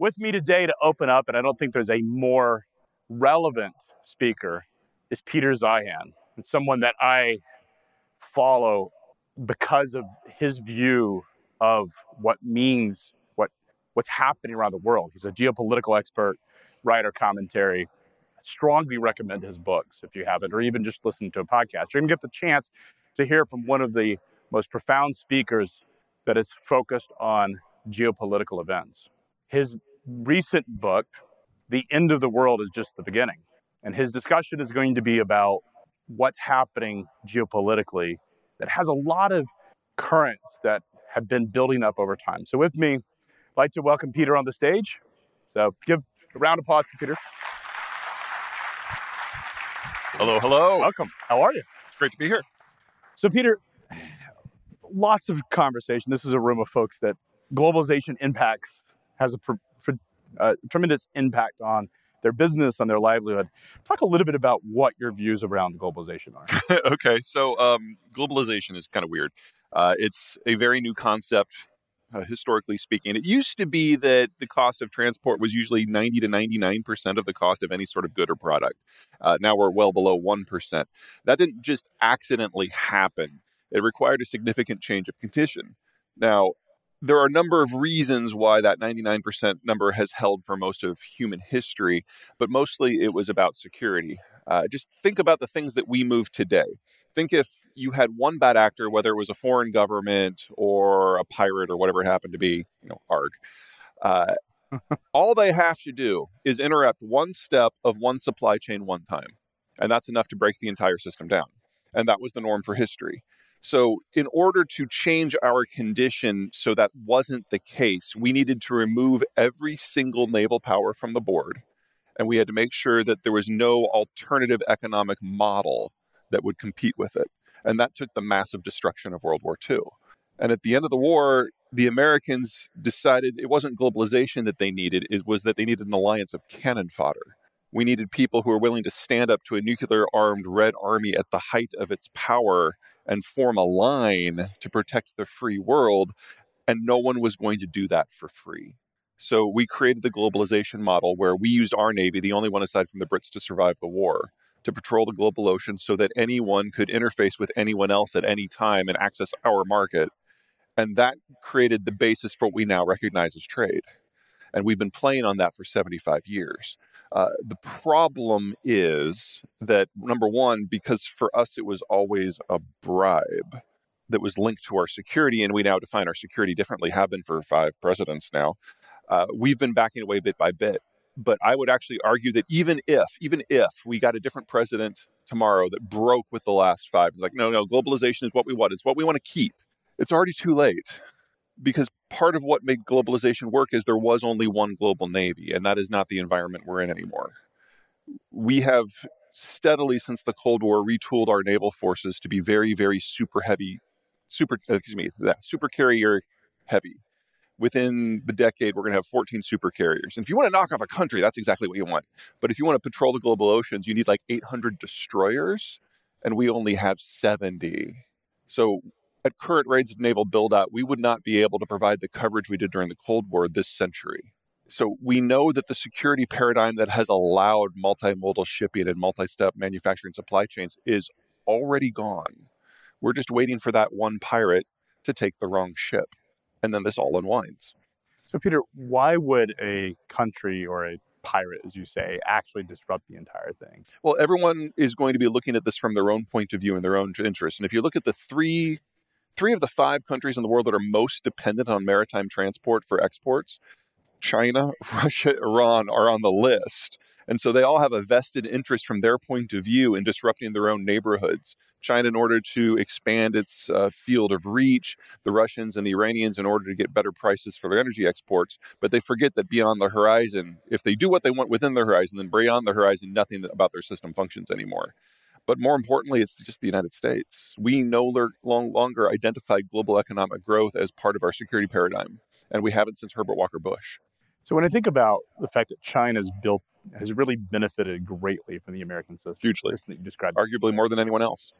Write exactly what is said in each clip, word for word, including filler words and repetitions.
With me today to open up, and I don't think there's a more relevant speaker, is Peter Zeihan. It's someone that I follow because of his view of what means, what what's happening around the world. He's a geopolitical expert, writer, commentary. I strongly recommend his books if you haven't, or even just listening to a podcast. You're going to get the chance to hear from one of the most profound speakers that is focused on geopolitical events. His recent book, The End of the World is Just the Beginning. And his discussion is going to be about what's happening geopolitically that has a lot of currents that have been building up over time. So with me, I'd like to welcome Peter on the stage. So give a round of applause to Peter. Hello, hello. Welcome. How are you? It's great to be here. So Peter, lots of conversation. This is a room of folks that globalization impacts, has a, pr- pr- a tremendous impact on their business, on their livelihood. Talk a little bit about what your views around globalization are. Okay, so um, globalization is kind of weird. Uh, it's a very new concept, uh, historically speaking. It used to be that the cost of transport was usually ninety to ninety-nine percent of the cost of any sort of good or product. Uh, now we're well below one percent. That didn't just accidentally happen. It required a significant change of condition. Now, there are a number of reasons why that ninety-nine percent number has held for most of human history, but mostly it was about security. Uh, just think about the things that we move today. Think if you had one bad actor, whether it was a foreign government or a pirate or whatever it happened to be, you know, A R G. Uh, all they have to do is interrupt one step of one supply chain one time, and that's enough to break the entire system down. And that was the norm for history. So in order to change our condition so that wasn't the case, we needed to remove every single naval power from the board. And we had to make sure that there was no alternative economic model that would compete with it. And that took the massive destruction of World War Two. And at the end of the war, the Americans decided it wasn't globalization that they needed. It was that they needed an alliance of cannon fodder. We needed people who were willing to stand up to a nuclear-armed Red Army at the height of its power and form a line to protect the free world, and no one was going to do that for free. So we created the globalization model where we used our Navy, the only one aside from the Brits to survive the war, to patrol the global ocean so that anyone could interface with anyone else at any time and access our market. And that created the basis for what we now recognize as trade. And we've been playing on that for seventy-five years. Uh, the problem is that, number one, because for us it was always a bribe that was linked to our security, and we now define our security differently, have been for five presidents now, uh, we've been backing away bit by bit. But I would actually argue that even if, even if we got a different president tomorrow that broke with the last five, like, no, no, globalization is what we want. It's what we want to keep. It's already too late. Because part of what made globalization work is there was only one global navy, and that is not the environment we're in anymore. We have steadily, since the Cold War, retooled our naval forces to be very, very super heavy, super, excuse me, super carrier heavy. Within the decade, we're going to have fourteen super carriers. And if you want to knock off a country, that's exactly what you want. But if you want to patrol the global oceans, you need like eight hundred destroyers, and we only have seventy. So at current rates of naval buildout, we would not be able to provide the coverage we did during the Cold War this century. So we know that the security paradigm that has allowed multimodal shipping and multi-step manufacturing supply chains is already gone. We're just waiting for that one pirate to take the wrong ship. And then this all unwinds. So Peter, why would a country or a pirate, as you say, actually disrupt the entire thing? Well, everyone is going to be looking at this from their own point of view and their own interest. And if you look at the three Three of the five countries in the world that are most dependent on maritime transport for exports, China, Russia, Iran, are on the list. And so they all have a vested interest from their point of view in disrupting their own neighborhoods. China in order to expand its uh, field of reach, the Russians and the Iranians in order to get better prices for their energy exports. But they forget that beyond the horizon, if they do what they want within the horizon, then beyond the horizon, nothing about their system functions anymore. But more importantly, it's just the United States. We no longer identify global economic growth as part of our security paradigm, and we haven't since Herbert Walker Bush. So when I think about the fact that China's built has really benefited greatly from the American system, hugely, that you described, arguably more than anyone else.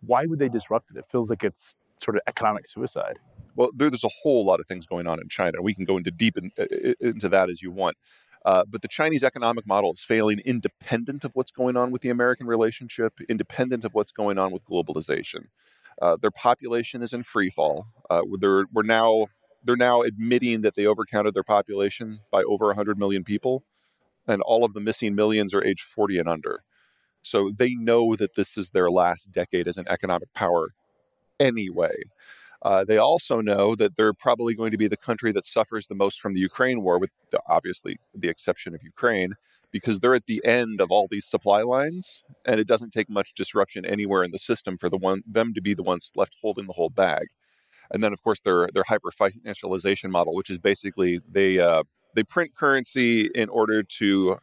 Why would they disrupt it? It feels like it's sort of economic suicide. Well, there, there's a whole lot of things going on in China. We can go into deep in, uh, into that as you want. Uh, but the Chinese economic model is failing independent of what's going on with the American relationship, independent of what's going on with globalization. Uh, their population is in free fall. Uh, they're, we're now, they're now admitting that they overcounted their population by over one hundred million people. And all of the missing millions are age forty and under. So they know that this is their last decade as an economic power anyway. Uh, they also know that they're probably going to be the country that suffers the most from the Ukraine war, with the, obviously the exception of Ukraine, because they're at the end of all these supply lines, and it doesn't take much disruption anywhere in the system for the one, them to be the ones left holding the whole bag. And then, of course, their their hyper-financialization model, which is basically they uh, they print currency in order to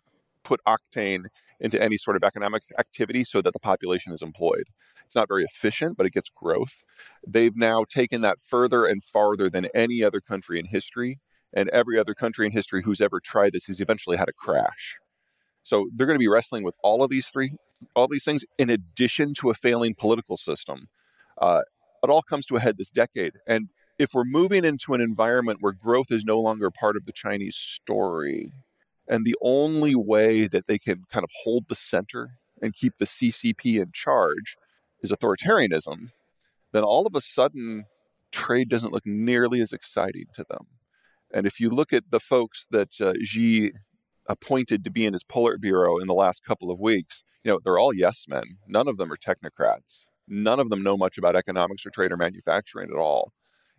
put octane into any sort of economic activity so that the population is employed. It's not very efficient, but it gets growth. They've now taken that further and farther than any other country in history. And every other country in history who's ever tried this has eventually had a crash. So they're going to be wrestling with all of these three, all these things, in addition to a failing political system. Uh, it all comes to a head this decade. And if we're moving into an environment where growth is no longer part of the Chinese story, and the only way that they can kind of hold the center and keep the C C P in charge is authoritarianism, then all of a sudden, trade doesn't look nearly as exciting to them. And if you look at the folks that uh, Xi appointed to be in his Politburo in the last couple of weeks, you know, they're all yes men. None of them are technocrats. None of them know much about economics or trade or manufacturing at all.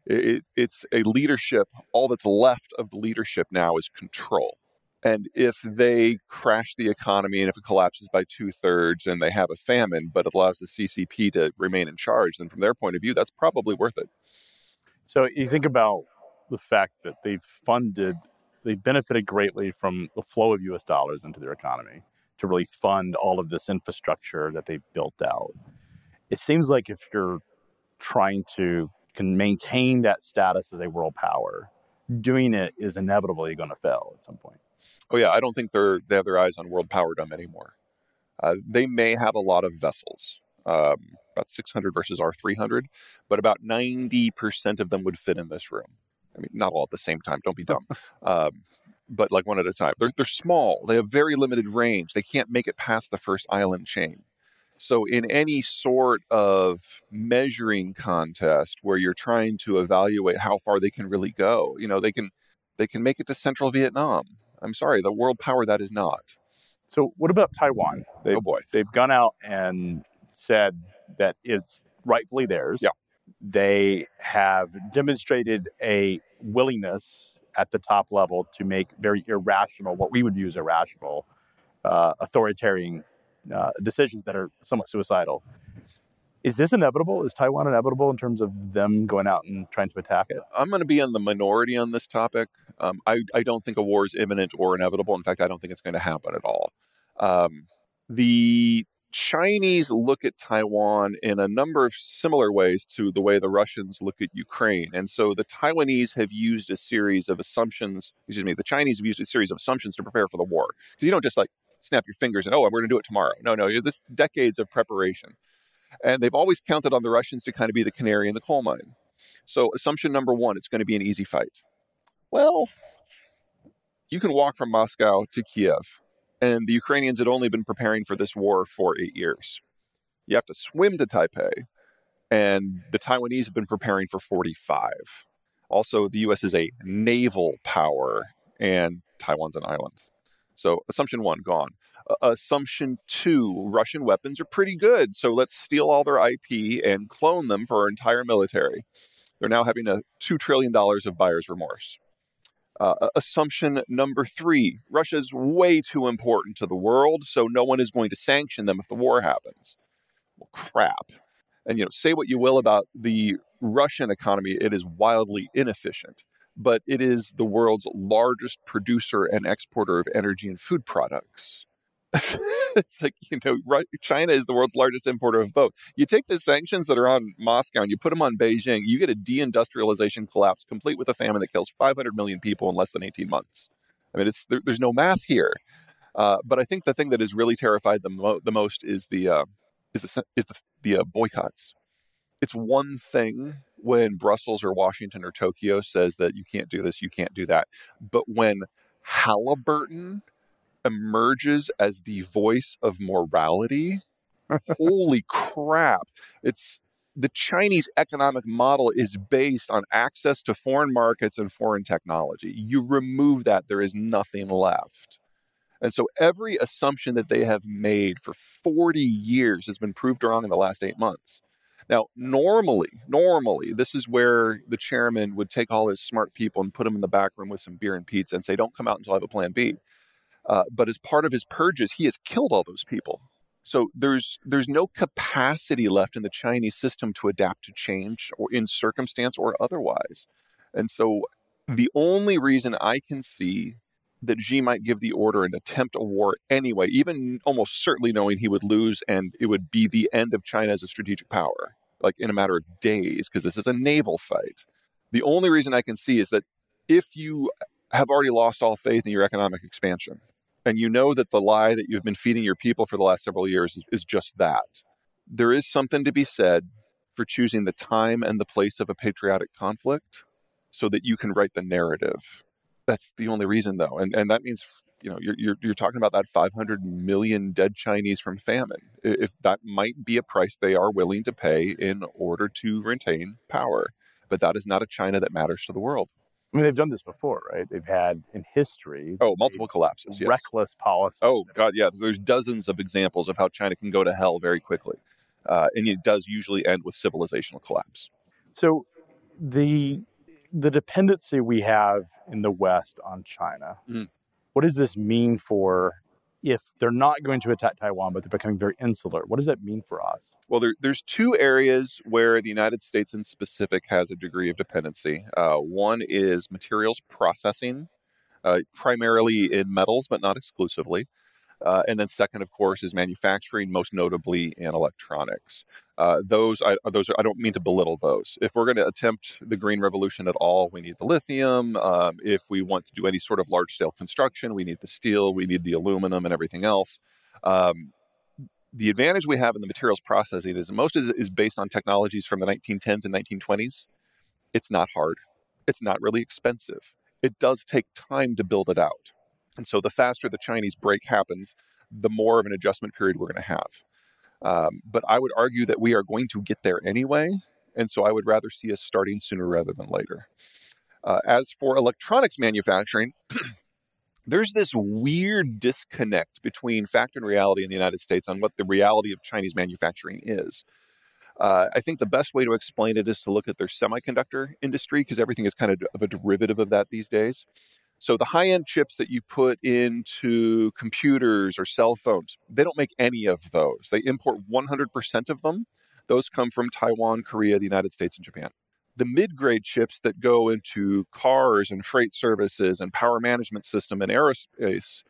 It, it's a leadership. All that's left of the leadership now is control. And if they crash the economy and if it collapses by two-thirds and they have a famine but it allows the C C P to remain in charge, then from their point of view, that's probably worth it. So you think about the fact that they've funded, they've benefited greatly from the flow of U S dollars into their economy to really fund all of this infrastructure that they've built out. It seems like if you're trying to can maintain that status as a world power, doing it is inevitably going to fail at some point. Oh, yeah. I don't think they're, they have their eyes on world powerdom anymore. Uh, they may have a lot of vessels, um, about six hundred versus our three hundred, but about ninety percent of them would fit in this room. I mean, not all at the same time. Don't be dumb. um, but like one at a time. They're, they're small. They have very limited range. They can't make it past the first island chain. So in any sort of measuring contest where you're trying to evaluate how far they can really go, you know, they can they can make it to central Vietnam. I'm sorry, the world power that is not. So what about Taiwan? They've, oh boy. They've gone out and said that it's rightfully theirs. Yeah. They have demonstrated a willingness at the top level to make very irrational, what we would use irrational, uh, authoritarian uh, decisions that are somewhat suicidal. Is this inevitable? Is Taiwan inevitable in terms of them going out and trying to attack it? I'm going to be in the minority on this topic. Um, I, I don't think a war is imminent or inevitable. In fact, I don't think it's going to happen at all. Um, the Chinese look at Taiwan in a number of similar ways to the way the Russians look at Ukraine. And so the Taiwanese have used a series of assumptions, excuse me, the Chinese have used a series of assumptions to prepare for the war. Because you don't just like snap your fingers and, oh, we're going to do it tomorrow. No, no, this decades of preparation. And they've always counted on the Russians to kind of be the canary in the coal mine. So assumption number one, it's going to be an easy fight. Well, you can walk from Moscow to Kiev, and the Ukrainians had only been preparing for this war for eight years. You have to swim to Taipei, and the Taiwanese have been preparing for forty-five. Also, the U S is a naval power, and Taiwan's an island. So assumption one, gone. Assumption two, Russian weapons are pretty good. So let's steal all their I P and clone them for our entire military. They're now having a two trillion dollars of buyer's remorse. Uh, assumption number three, Russia's way too important to the world. So no one is going to sanction them if the war happens. Well, crap. And, you know, say what you will about the Russian economy. It is wildly inefficient, but it is the world's largest producer and exporter of energy and food products. It's like, you know, China is the world's largest importer of both. You take the sanctions that are on Moscow and you put them on Beijing, you get a deindustrialization collapse complete with a famine that kills five hundred million people in less than eighteen months. I mean, it's there, there's no math here. Uh, but I think the thing that has really terrified them mo- the most is the uh, is the, is the, the uh, boycotts. It's one thing when Brussels or Washington or Tokyo says that you can't do this, you can't do that. But when Halliburton emerges as the voice of morality, holy crap. It's the Chinese economic model is based on access to foreign markets and foreign technology. You remove that, there is nothing left. And so every assumption that they have made for forty years has been proved wrong in the last eight months. Now, normally, normally, this is where the chairman would take all his smart people and put them in the back room with some beer and pizza and say, don't come out until I have a plan B. Uh, but as part of his purges, he has killed all those people. So there's there's no capacity left in the Chinese system to adapt to change or in circumstance or otherwise. And so the only reason I can see that Xi might give the order and attempt a war anyway, even almost certainly knowing he would lose and it would be the end of China as a strategic power, like in a matter of days, because this is a naval fight. The only reason I can see is that if you have already lost all faith in your economic expansion, and you know that the lie that you've been feeding your people for the last several years is, is just that, there is something to be said for choosing the time and the place of a patriotic conflict so that you can write the narrative. That's the only reason, though. And and that means, you know, you're, you're, you're talking about that five hundred million dead Chinese from famine. If that might be a price they are willing to pay in order to retain power. But that is not a China that matters to the world. I mean, they've done this before, right? They've had in history. Oh, multiple collapses. Yes. Reckless policies. Oh, God, yeah. There's dozens of examples of how China can go to hell very quickly. Uh, and it does usually end with civilizational collapse. So the... the dependency we have in the West on China, mm. what does this mean for if they're not going to attack Taiwan, but they're becoming very insular? What does that mean for us? Well, there, there's two areas where the United States in specific has a degree of dependency. Uh, one is materials processing, uh, primarily in metals, but not exclusively. Uh, and then second, of course, is manufacturing, most notably in electronics. Uh, those, I, those are, I don't mean to belittle those. If we're going to attempt the green revolution at all, we need the lithium. Um, if we want to do any sort of large-scale construction, we need the steel, we need the aluminum and everything else. Um, the advantage we have in the materials processing is most is, is based on technologies from the nineteen tens and nineteen twenties. It's not hard. It's not really expensive. It does take time to build it out. And so the faster the Chinese break happens, the more of an adjustment period we're going to have. Um, but I would argue that we are going to get there anyway. And so I would rather see us starting sooner rather than later. Uh, as for electronics manufacturing, there's this weird disconnect between fact and reality in the United States on what the reality of Chinese manufacturing is. Uh, I think the best way to explain it is to look at their semiconductor industry, because everything is kind of a derivative of that these days. So the high-end chips that you put into computers or cell phones, they don't make any of those. They import one hundred percent of them. Those come from Taiwan, Korea, the United States, and Japan. The mid-grade chips that go into cars and freight services and power management system and aerospace,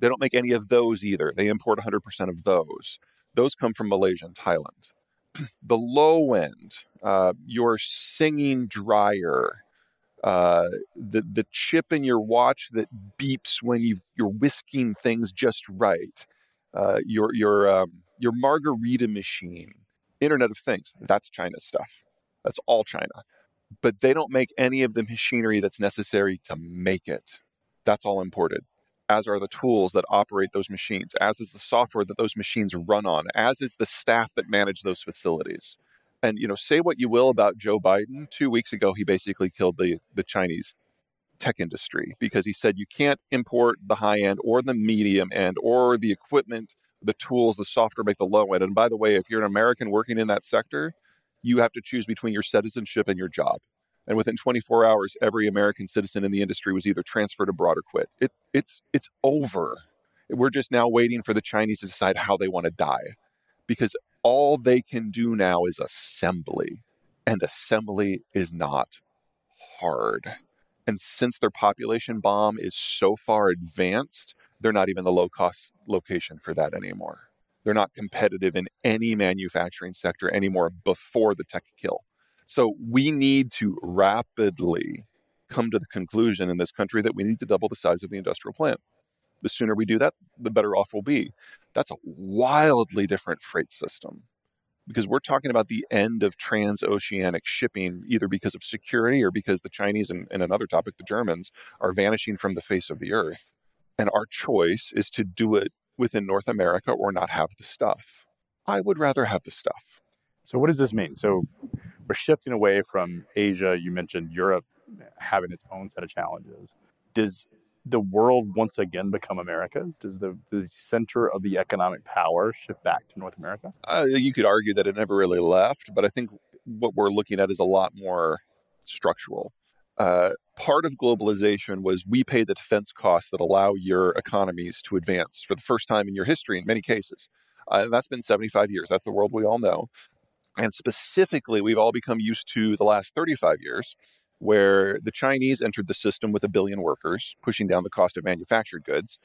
they don't make any of those either. They import one hundred percent of those. Those come from Malaysia and Thailand. The low end, uh, your singing dryer, Uh, the the chip in your watch that beeps when you you're whisking things just right, uh, your your um, your margarita machine, Internet of Things. That's China stuff. That's all China. But they don't make any of the machinery that's necessary to make it. That's all imported. As are the tools that operate those machines. As is the software that those machines run on. As is the staff that manage those facilities. And, you know, say what you will about Joe Biden. Two weeks ago, he basically killed the, the Chinese tech industry because he said you can't import the high end or the medium end or the equipment, the tools, the software, make the low end. And by the way, if you're an American working in that sector, you have to choose between your citizenship and your job. And within twenty-four hours, every American citizen in the industry was either transferred abroad or quit. It, it's, it's over. We're just now waiting for the Chinese to decide how they want to die, because all they can do now is assembly, and assembly is not hard. And since their population bomb is so far advanced, they're not even the low-cost location for that anymore. They're not competitive in any manufacturing sector anymore before the tech kill. So we need to rapidly come to the conclusion in this country that we need to double the size of the industrial plant. The sooner we do that, the better off we'll be. That's a wildly different freight system. because we're talking about the end of transoceanic shipping, either because of security or because the Chinese and, and another topic, the Germans, are vanishing from the face of the earth. And our choice is to do it within North America or not have the stuff. I would rather have the stuff. So what does this mean? So we're shifting away from Asia. You mentioned Europe having its own set of challenges. Does the world once again become America's? Does the, the center of the economic power shift back to North America? Uh, you could argue that it never really left, but I think what we're looking at is a lot more structural. Uh, part of globalization was we pay the defense costs that allow your economies to advance for the first time in your history in many cases. Uh, and that's been seventy-five years. That's the world we all know. And specifically, we've all become used to the last thirty-five years, where the Chinese entered the system with a billion workers, pushing down the cost of manufactured goods.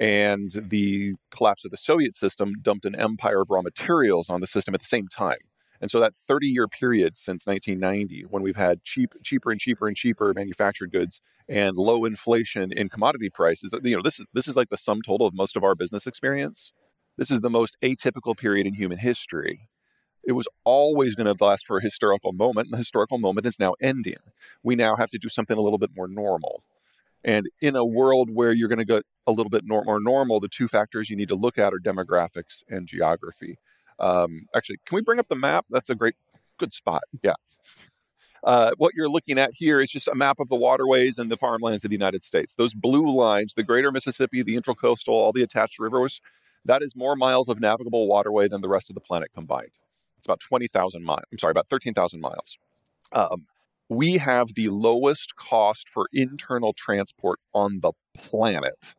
And the collapse of the Soviet system dumped an empire of raw materials on the system at the same time. And so that thirty-year period since nineteen ninety, when we've had cheap, cheaper and cheaper and cheaper manufactured goods and low inflation in commodity prices, you know, this is, this is like the sum total of most of our business experience. This is the most atypical period in human history. It was always going to last for a historical moment, and the historical moment is now ending. We now have to do something a little bit more normal. And in a world where you're going to get a little bit nor- more normal, the two factors you need to look at are demographics and geography. Um, actually, can we bring up the map? That's a great, good spot. Yeah. Uh, what you're looking at here is just a map of the waterways and the farmlands of the United States. Those blue lines, the greater Mississippi, the intracoastal, all the attached rivers, that is more miles of navigable waterway than the rest of the planet combined. It's about twenty thousand miles. I'm sorry, about thirteen thousand miles. Um, we have the lowest cost for internal transport on the planet.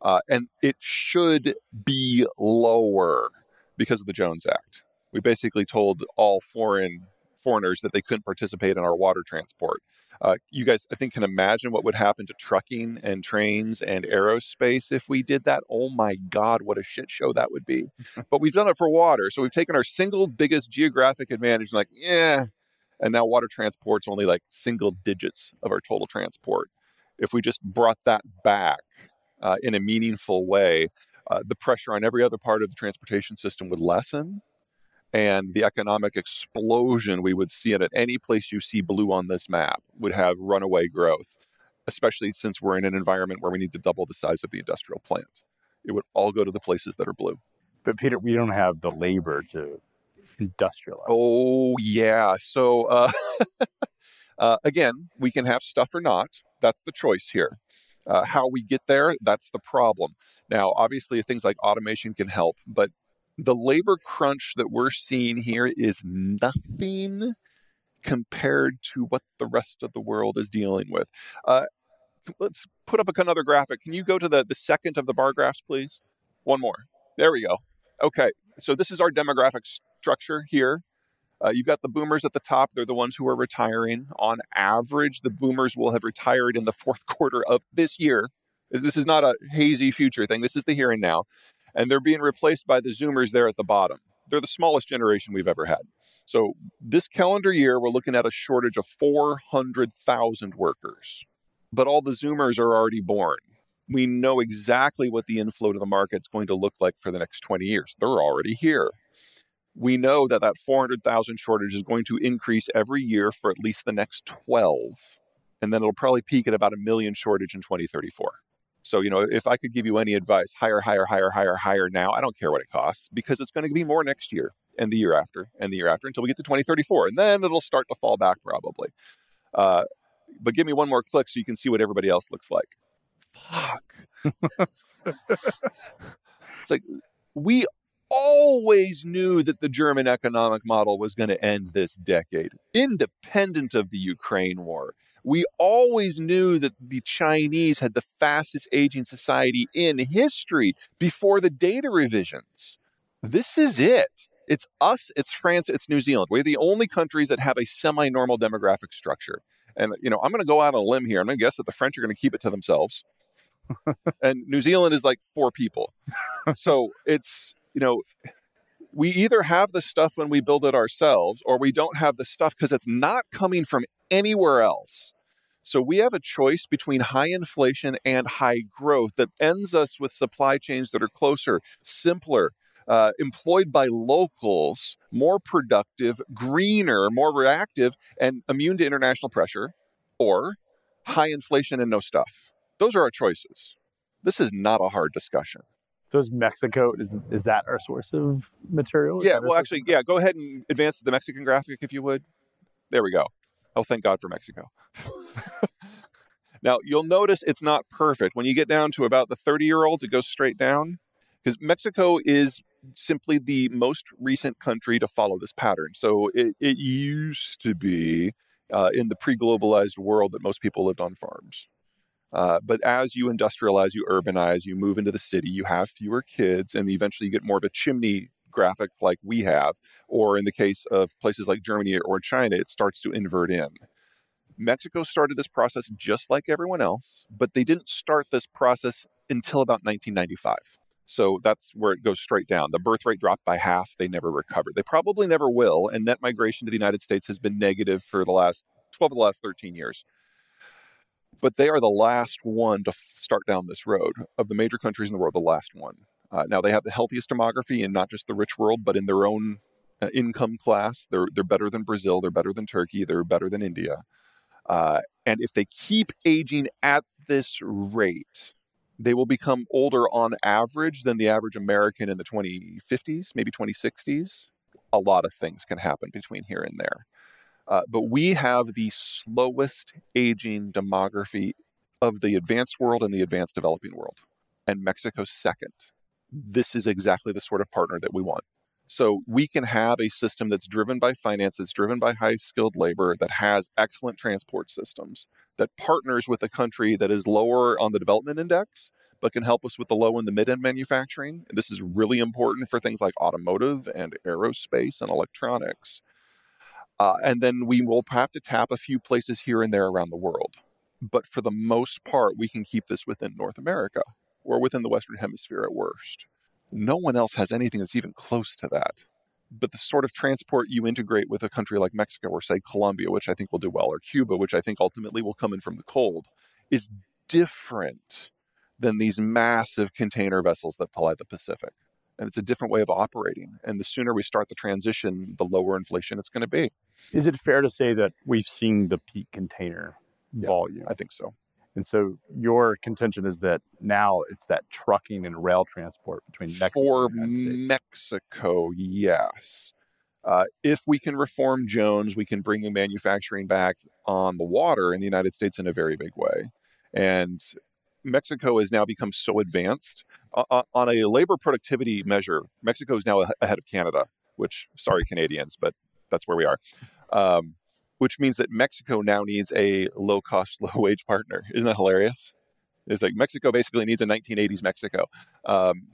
Uh, and it should be lower because of the Jones Act. We basically told all foreign foreigners that they couldn't participate in our water transport. Uh, you guys, I think, can imagine what would happen to trucking and trains and aerospace if we did that. Oh my God, what a shit show that would be. But we've done it for water. So we've taken our single biggest geographic advantage and like, yeah. And now water transport's only like single digits of our total transport. If we just brought that back uh, in a meaningful way, uh, the pressure on every other part of the transportation system would lessen. And the economic explosion we would see in it, any place you see blue on this map would have runaway growth, especially since we're in an environment where we need to double the size of the industrial plant. It would all go to the places that are blue. But Peter, we don't have the labor to industrialize. Oh, yeah. So uh, uh, again, we can have stuff or not. That's the choice here. Uh, how we get there, that's the problem. Now, obviously, things like automation can help, but the labor crunch that we're seeing here is nothing compared to what the rest of the world is dealing with. Uh, let's put up another graphic. Can you go to the, the second of the bar graphs, please? One more. There we go. Okay. So this is our demographic structure here. Uh, you've got the boomers at the top. They're the ones who are retiring. On average, the boomers will have retired in the fourth quarter of this year. This is not a hazy future thing. This is the here and now. And they're being replaced by the Zoomers there at the bottom. They're the smallest generation we've ever had. So this calendar year, we're looking at a shortage of four hundred thousand workers. But all the Zoomers are already born. We know exactly what the inflow to the market is going to look like for the next twenty years. They're already here. We know that that four hundred thousand shortage is going to increase every year for at least the next twelve. And then it'll probably peak at about a million shortage in twenty thirty-four. So, you know, if I could give you any advice, hire, hire, hire, hire, hire now, I don't care what it costs, because it's going to be more next year and the year after and the year after until we get to twenty thirty-four. And then it'll start to fall back probably. Uh, but give me one more click so you can see what everybody else looks like. Fuck. It's like, we always knew that the German economic model was going to end this decade, independent of the Ukraine war. We always knew that the Chinese had the fastest aging society in history before the data revisions. This is it. It's us, it's France, it's New Zealand. We're the only countries that have a semi-normal demographic structure. And, you know, I'm going to go out on a limb here. I'm going to guess that the French are going to keep it to themselves. And New Zealand is like four people. So it's... You know, we either have the stuff when we build it ourselves, or we don't have the stuff because it's not coming from anywhere else. So we have a choice between high inflation and high growth that ends us with supply chains that are closer, simpler, uh, employed by locals, more productive, greener, more reactive, and immune to international pressure, or high inflation and no stuff. Those are our choices. This is not a hard discussion. So is Mexico, is is that our source of material? Yeah, well, actually, yeah, go ahead and advance to the Mexican graphic, if you would. There we go. Oh, thank God for Mexico. Now, you'll notice it's not perfect. When you get down to about the thirty-year-olds, it goes straight down, because Mexico is simply the most recent country to follow this pattern. So it, it used to be uh, in the pre-globalized world that most people lived on farms. Uh, but as you industrialize, you urbanize, you move into the city, you have fewer kids, and eventually you get more of a chimney graphic like we have. Or in the case of places like Germany or China, it starts to invert in. Mexico started this process just like everyone else, but they didn't start this process until about nineteen ninety-five. So that's where it goes straight down. The birth rate dropped by half. They never recovered. They probably never will. And net migration to the United States has been negative for the last twelve of the last thirteen years. But they are the last one to start down this road. Of the major countries in the world, the last one. Uh, now, they have the healthiest demography in not just the rich world, but in their own uh, income class. They're, they're better than Brazil. They're better than Turkey. They're better than India. Uh, and if they keep aging at this rate, they will become older on average than the average American in the twenty fifties, maybe twenty sixties. A lot of things can happen between here and there. Uh, but we have the slowest aging demography of the advanced world and the advanced developing world, and Mexico's second. This is exactly the sort of partner that we want. So we can have a system that's driven by finance, that's driven by high-skilled labor, that has excellent transport systems, that partners with a country that is lower on the development index, but can help us with the low and the mid-end manufacturing. And this is really important for things like automotive and aerospace and electronics. Uh, and then we will have to tap a few places here and there around the world. But for the most part, we can keep this within North America or within the Western Hemisphere at worst. No one else has anything that's even close to that. But the sort of transport you integrate with a country like Mexico or, say, Colombia, which I think will do well, or Cuba, which I think ultimately will come in from the cold, is different than these massive container vessels that ply the Pacific. And it's a different way of operating. And the sooner we start the transition, the lower inflation it's going to be. Is it fair to say that we've seen the peak container yeah, volume? I think so. And so your contention is that now it's that trucking and rail transport between Mexico For and the United States. Mexico, yes. Uh, if we can reform Jones, we can bring manufacturing back on the water in the United States in a very big way. And Mexico has now become so advanced. Uh, on a labor productivity measure, Mexico is now ahead of Canada, which, sorry, Canadians, but that's where we are. Um, which means that Mexico now needs a low-cost, low-wage partner. Isn't that hilarious? It's like Mexico basically needs a nineteen eighties Mexico. Um,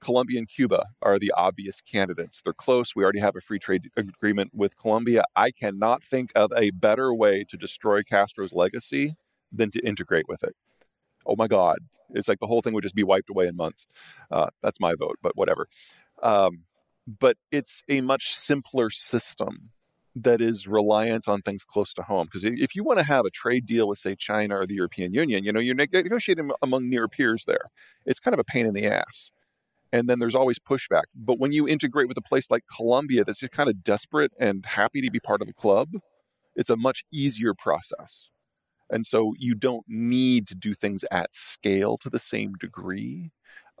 Colombia and Cuba are the obvious candidates. They're close. We already have a free trade agreement with Colombia. I cannot think of a better way to destroy Castro's legacy than to integrate with it. Oh my God. It's like the whole thing would just be wiped away in months. Uh, that's my vote, but whatever. Um, but it's a much simpler system that is reliant on things close to home. Because if you want to have a trade deal with, say, China or the European Union, you know, you're negotiating among near peers there. It's kind of a pain in the ass. And then there's always pushback. But when you integrate with a place like Colombia that's kind of desperate and happy to be part of the club, it's a much easier process. And so you don't need to do things at scale to the same degree.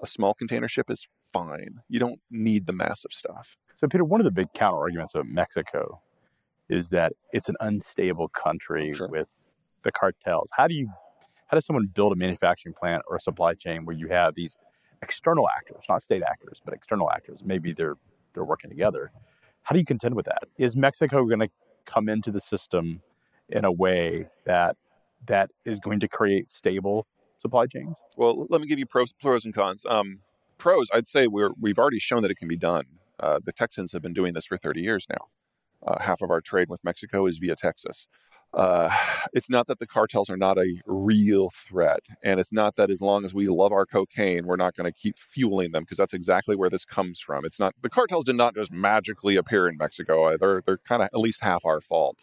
A small container ship is fine. You don't need the massive stuff. So, Peter, one of the big counterarguments of Mexico is that it's an unstable country sure. with the cartels. How do you, how does someone build a manufacturing plant or a supply chain where you have these external actors, not state actors, but external actors? Maybe they're they're working together. How do you contend with that? Is Mexico going to come into the system in a way that that is going to create stable supply chains? Well, let me give you pros, pros and cons. Um, pros, I'd say we're, we've already shown that it can be done. Uh, the Texans have been doing this for thirty years now. Uh, half of our trade with Mexico is via Texas. Uh, it's not that the cartels are not a real threat. And it's not that as long as we love our cocaine, we're not going to keep fueling them, because that's exactly where this comes from. It's not, the cartels did not just magically appear in Mexico. They're, they're kind of at least half our fault.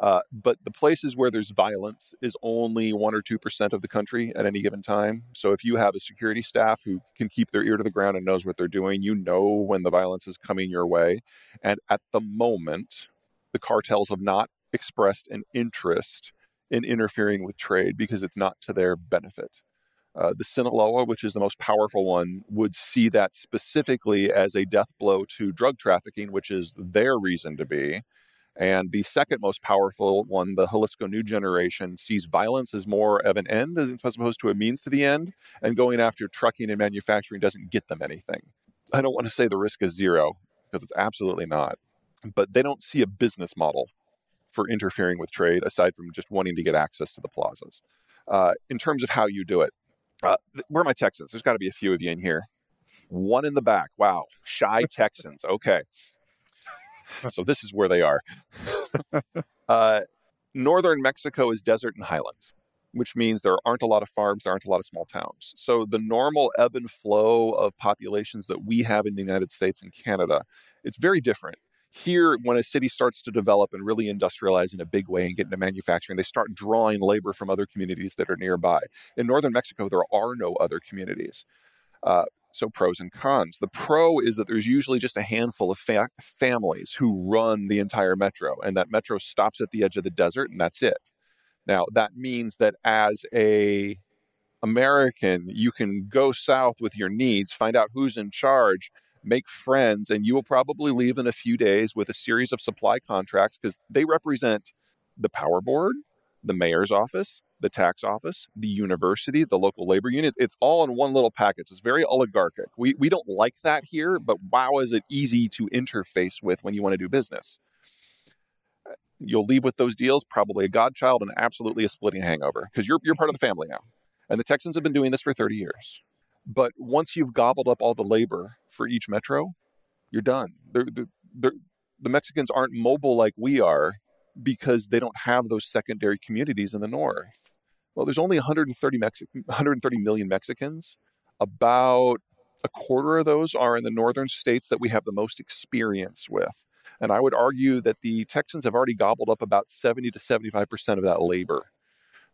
Uh, but the places where there's violence is only one or two percent of the country at any given time. So if you have a security staff who can keep their ear to the ground and knows what they're doing, you know when the violence is coming your way. And at the moment, the cartels have not expressed an interest in interfering with trade because it's not to their benefit. Uh, the Sinaloa, which is the most powerful one, would see that specifically as a death blow to drug trafficking, which is their reason to be. And the second most powerful one, the Jalisco New Generation, sees violence as more of an end as opposed to a means to the end. And going after trucking and manufacturing doesn't get them anything. I don't want to say the risk is zero, because it's absolutely not. But they don't see a business model for interfering with trade, aside from just wanting to get access to the plazas. Uh, in terms of how you do it, Uh, where are my Texans? There's got to be a few of you in here. One in the back. Wow. Shy Texans. Okay. So this is where they are. uh, northern Mexico is desert and highland, which means there aren't a lot of farms. There aren't a lot of small towns. So the normal ebb and flow of populations that we have in the United States and Canada, it's very different. Here, when a city starts to develop and really industrialize in a big way and get into manufacturing, they start drawing labor from other communities that are nearby. In northern Mexico, there are no other communities. Uh, so pros and cons. The pro is that there's usually just a handful of fa- families who run the entire metro, and that metro stops at the edge of the desert, and that's it. Now, that means that as a American, you can go south with your needs, find out who's in charge, make friends, and you will probably leave in a few days with a series of supply contracts because they represent the power board, the mayor's office, the tax office, the university, the local labor unions. It's all in one little package. It's very oligarchic. We we don't like that here, but wow, is it easy to interface with when you want to do business. You'll leave with those deals, probably a godchild and absolutely a splitting hangover because you're you're part of the family now. And the Texans have been doing this for thirty years. But once you've gobbled up all the labor for each metro, you're done. They're, they're, they're, the Mexicans aren't mobile like we are because they don't have those secondary communities in the north. Well, there's only one hundred thirty, Mex- one hundred thirty million Mexicans. About a quarter of those are in the northern states that we have the most experience with. And I would argue that the Texans have already gobbled up about seventy to seventy-five percent of that labor.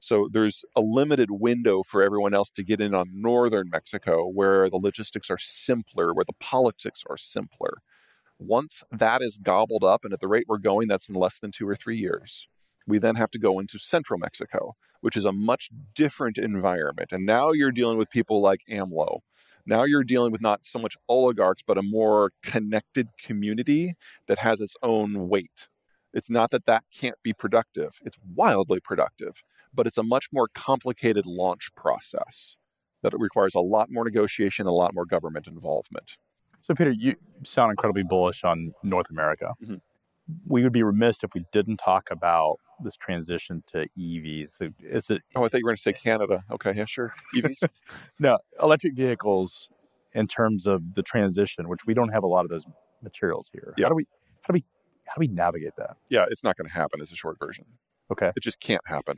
So there's a limited window for everyone else to get in on northern Mexico where the logistics are simpler, where the politics are simpler. Once that is gobbled up, and at the rate we're going, that's in less than two or three years. We then have to go into central Mexico, which is a much different environment. And now you're dealing with people like AMLO. Now you're dealing with not so much oligarchs, but a more connected community that has its own weight. It's not that that can't be productive. It's wildly productive, but it's a much more complicated launch process that it requires a lot more negotiation, a lot more government involvement. So, Peter, you sound incredibly bullish on North America. Mm-hmm. We would be remiss if we didn't talk about this transition to E Vs. So is it? Oh, I thought you were going to say Canada. Okay, yeah, sure. E Vs? No, electric vehicles in terms of the transition, which we don't have a lot of those materials here. Yeah. How do we? How do we? How do we navigate that? Yeah, it's not going to happen is a short version. Okay. It just can't happen.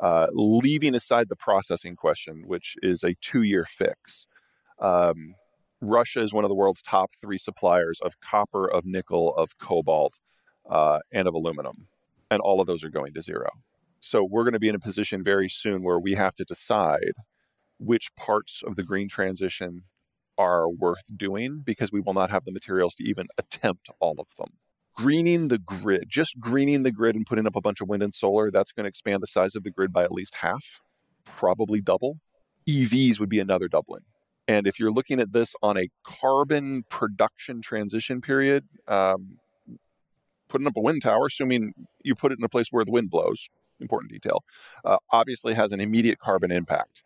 Uh, leaving aside the processing question, which is a two-year fix, um, Russia is one of the world's top three suppliers of copper, of nickel, of cobalt, uh, and of aluminum. And all of those are going to zero. So we're going to be in a position very soon where we have to decide which parts of the green transition are worth doing because we will not have the materials to even attempt all of them. Greening the grid, just greening the grid and putting up a bunch of wind and solar, that's going to expand the size of the grid by at least half, probably double. E Vs would be another doubling. And if you're looking at this on a carbon production transition period, um, putting up a wind tower, assuming you put it in a place where the wind blows, important detail, uh, obviously has an immediate carbon impact.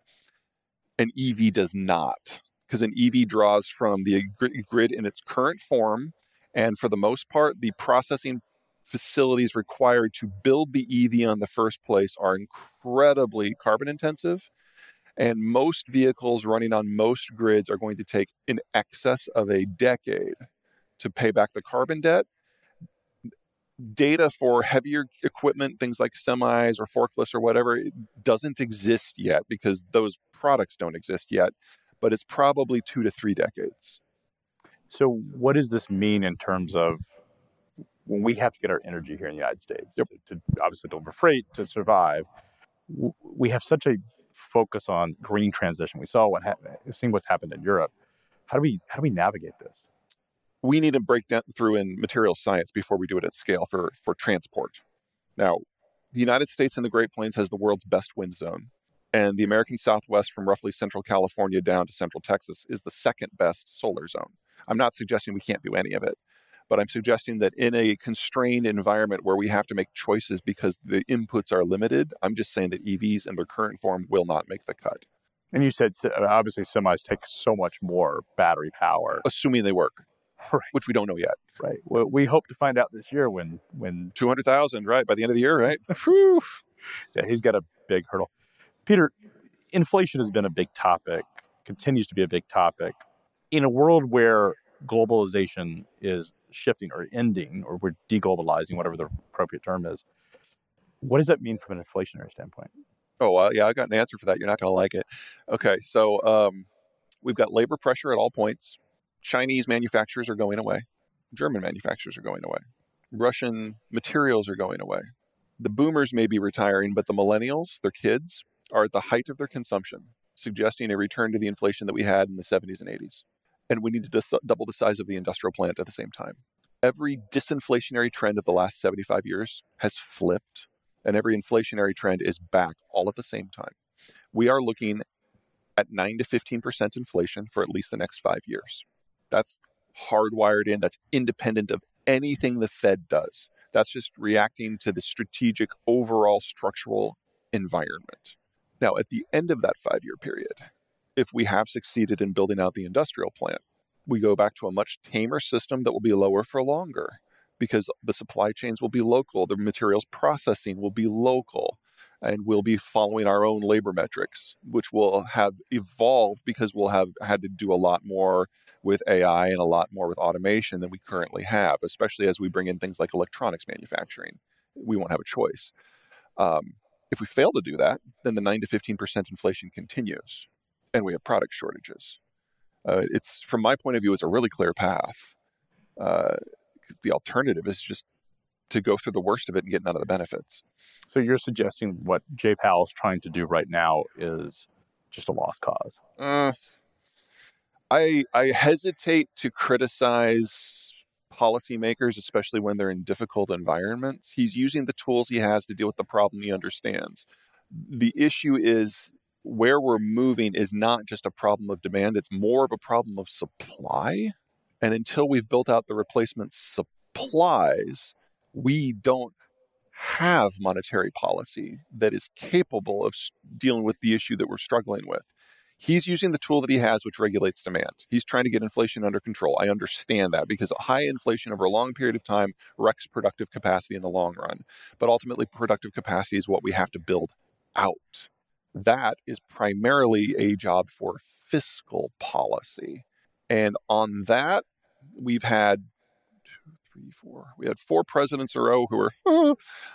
An E V does not, because an E V draws from the gr- grid in its current form. And for the most part, the processing facilities required to build the E V on the first place are incredibly carbon intensive. And most vehicles running on most grids are going to take in excess of a decade to pay back the carbon debt. Data for heavier equipment, things like semis or forklifts or whatever, it doesn't exist yet because those products don't exist yet. But it's probably two to three decades. So what does this mean in terms of when we have to get our energy here in the United States, yep. to, to obviously deliver freight, to survive, w- we have such a focus on green transition. We saw what ha- seeing what's happened in Europe. How do we how do we navigate this? We need to break down through in material science before we do it at scale for for transport. Now, the United States and the Great Plains has the world's best wind zone. And the American Southwest from roughly central California down to central Texas is the second best solar zone. I'm not suggesting we can't do any of it, but I'm suggesting that in a constrained environment where we have to make choices because the inputs are limited, I'm just saying that E Vs in their current form will not make the cut. And you said, obviously, semis take so much more battery power. Assuming they work, right. Which we don't know yet. Right. Well, we hope to find out this year when... when two hundred thousand, right, by the end of the year, right? Whew. Yeah, he's got a big hurdle. Peter, inflation has been a big topic, continues to be a big topic. In a world where globalization is shifting or ending, or we're deglobalizing, whatever the appropriate term is, what does that mean from an inflationary standpoint? Oh, uh, yeah, I got an answer for that. You're not going to like it. Okay, so um, we've got labor pressure at all points. Chinese manufacturers are going away. German manufacturers are going away. Russian materials are going away. The boomers may be retiring, but the millennials, their kids, are at the height of their consumption, suggesting a return to the inflation that we had in the seventies and eighties. And we need to dis- double the size of the industrial plant at the same time. Every disinflationary trend of the last seventy-five years has flipped, and every inflationary trend is back all at the same time. We are looking at nine to fifteen percent inflation for at least the next five years. That's hardwired in. That's independent of anything the Fed does. That's just reacting to the strategic overall structural environment. Now, at the end of that five-year period, if we have succeeded in building out the industrial plant, we go back to a much tamer system that will be lower for longer because the supply chains will be local, the materials processing will be local, and we'll be following our own labor metrics, which will have evolved because we'll have had to do a lot more with A I and a lot more with automation than we currently have, especially as we bring in things like electronics manufacturing. We won't have a choice. Um, If we fail to do that, then the nine to fifteen percent inflation continues, and we have product shortages. Uh, it's, from my point of view, it's a really clear path, because uh, the alternative is just to go through the worst of it and get none of the benefits. So you're suggesting what Jay Powell is trying to do right now is just a lost cause? Uh, I I hesitate to criticize policymakers, especially when they're in difficult environments. He's using the tools he has to deal with the problem he understands. The issue is where we're moving is not just a problem of demand. It's more of a problem of supply. And until we've built out the replacement supplies, we don't have monetary policy that is capable of dealing with the issue that we're struggling with. He's using the tool that he has, which regulates demand. He's trying to get inflation under control. I understand that because high inflation over a long period of time wrecks productive capacity in the long run. But ultimately, productive capacity is what we have to build out. That is primarily a job for fiscal policy. And on that, we've had two, three, four. We had four presidents in a row who were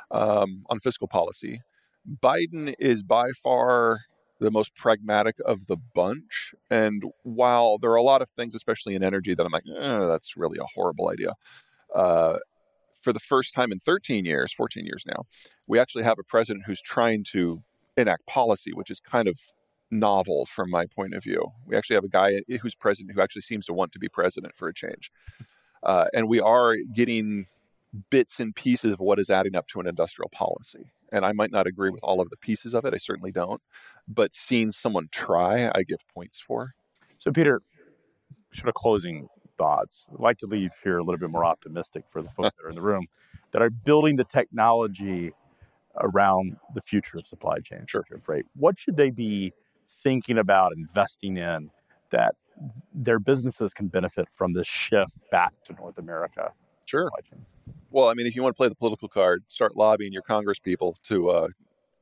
um, on fiscal policy. Biden is by far the most pragmatic of the bunch. And while there are a lot of things, especially in energy, that I'm like, eh, that's really a horrible idea. Uh, for the first time in thirteen years, fourteen years now, we actually have a president who's trying to enact policy, which is kind of novel from my point of view. We actually have a guy who's president who actually seems to want to be president for a change. Uh, and we are getting bits and pieces of what is adding up to an industrial policy. And I might not agree with all of the pieces of it. I certainly don't. But seeing someone try, I give points for. So, Peter, sort of closing thoughts. I'd like to leave here a little bit more optimistic for the folks that are in the room that are building the technology around the future of supply chain. Sure. Freight. What should they be thinking about investing in that their businesses can benefit from this shift back to North America? Sure. Well, I mean, if you want to play the political card, start lobbying your Congress people to uh,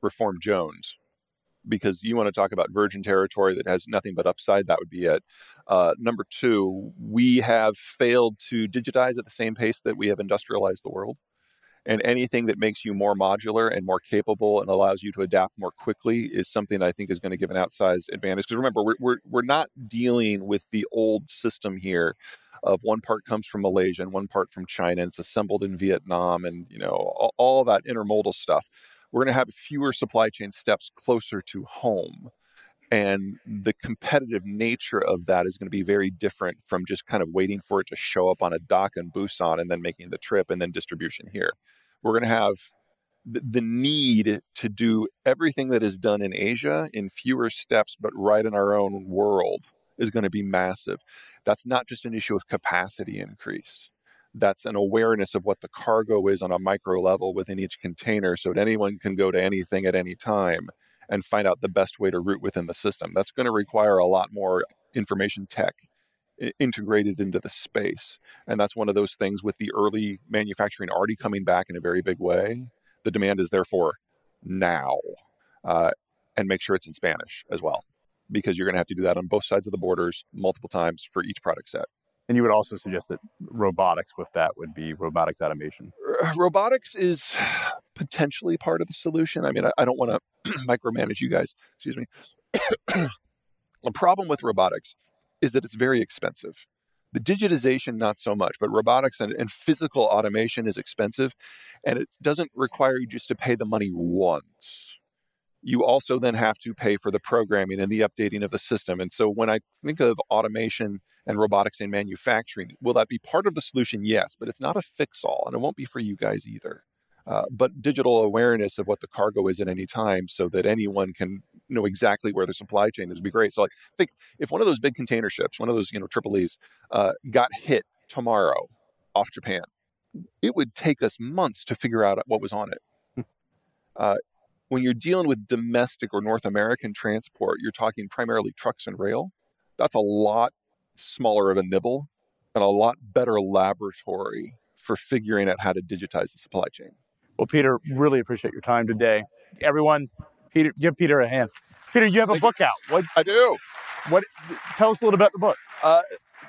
reform Jones, because you want to talk about virgin territory that has nothing but upside. That would be it. Uh, number two, we have failed to digitize at the same pace that we have industrialized the world. And anything that makes you more modular and more capable and allows you to adapt more quickly is something I think is going to give an outsized advantage. Because remember, we're, we're, we're not dealing with the old system here of one part comes from Malaysia and one part from China, and it's assembled in Vietnam, and you know all, all that intermodal stuff. We're going to have fewer supply chain steps closer to home. And the competitive nature of that is going to be very different from just kind of waiting for it to show up on a dock in Busan and then making the trip and then distribution here. We're going to have the need to do everything that is done in Asia in fewer steps, but right in our own world is going to be massive. That's not just an issue of capacity increase. That's an awareness of what the cargo is on a micro level within each container so that anyone can go to anything at any time and find out the best way to route within the system. That's going to require a lot more information tech integrated into the space. And that's one of those things with the early manufacturing already coming back in a very big way. The demand is therefore now. Uh, and make sure it's in Spanish as well, because you're going to have to do that on both sides of the borders multiple times for each product set. And you would also suggest that robotics with that would be robotics automation. Robotics is potentially part of the solution. I mean, I, I don't want to micromanage you guys. Excuse me. The problem with robotics is that it's very expensive. The digitization, not so much, but robotics and, and physical automation is expensive. And it doesn't require you just to pay the money once. You also then have to pay for the programming and the updating of the system. And so when I think of automation and robotics in manufacturing, will that be part of the solution? Yes, but it's not a fix-all, and it won't be for you guys either. Uh, but digital awareness of what the cargo is at any time so that anyone can know exactly where their supply chain is would be great. So like, think if one of those big container ships, one of those, you know, triple E's, uh, got hit tomorrow off Japan, it would take us months to figure out what was on it. Uh, When you're dealing with domestic or North American transport, you're talking primarily trucks and rail. That's a lot smaller of a nibble and a lot better laboratory for figuring out how to digitize the supply chain. Well, Peter, really appreciate your time today. Everyone, Peter, give Peter a hand. Peter, you have a book out. What, I do. What? Tell us a little bit about the book. Uh,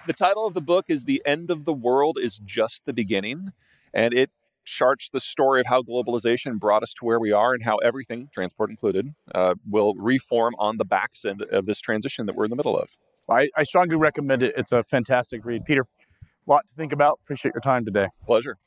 the title of the book is The End of the World is Just the Beginning, and it charts the story of how globalization brought us to where we are and how everything, transport included, uh, will reform on the backs end of this transition that we're in the middle of. I, I strongly recommend it. It's a fantastic read. Peter, a lot to think about. Appreciate your time today. Pleasure.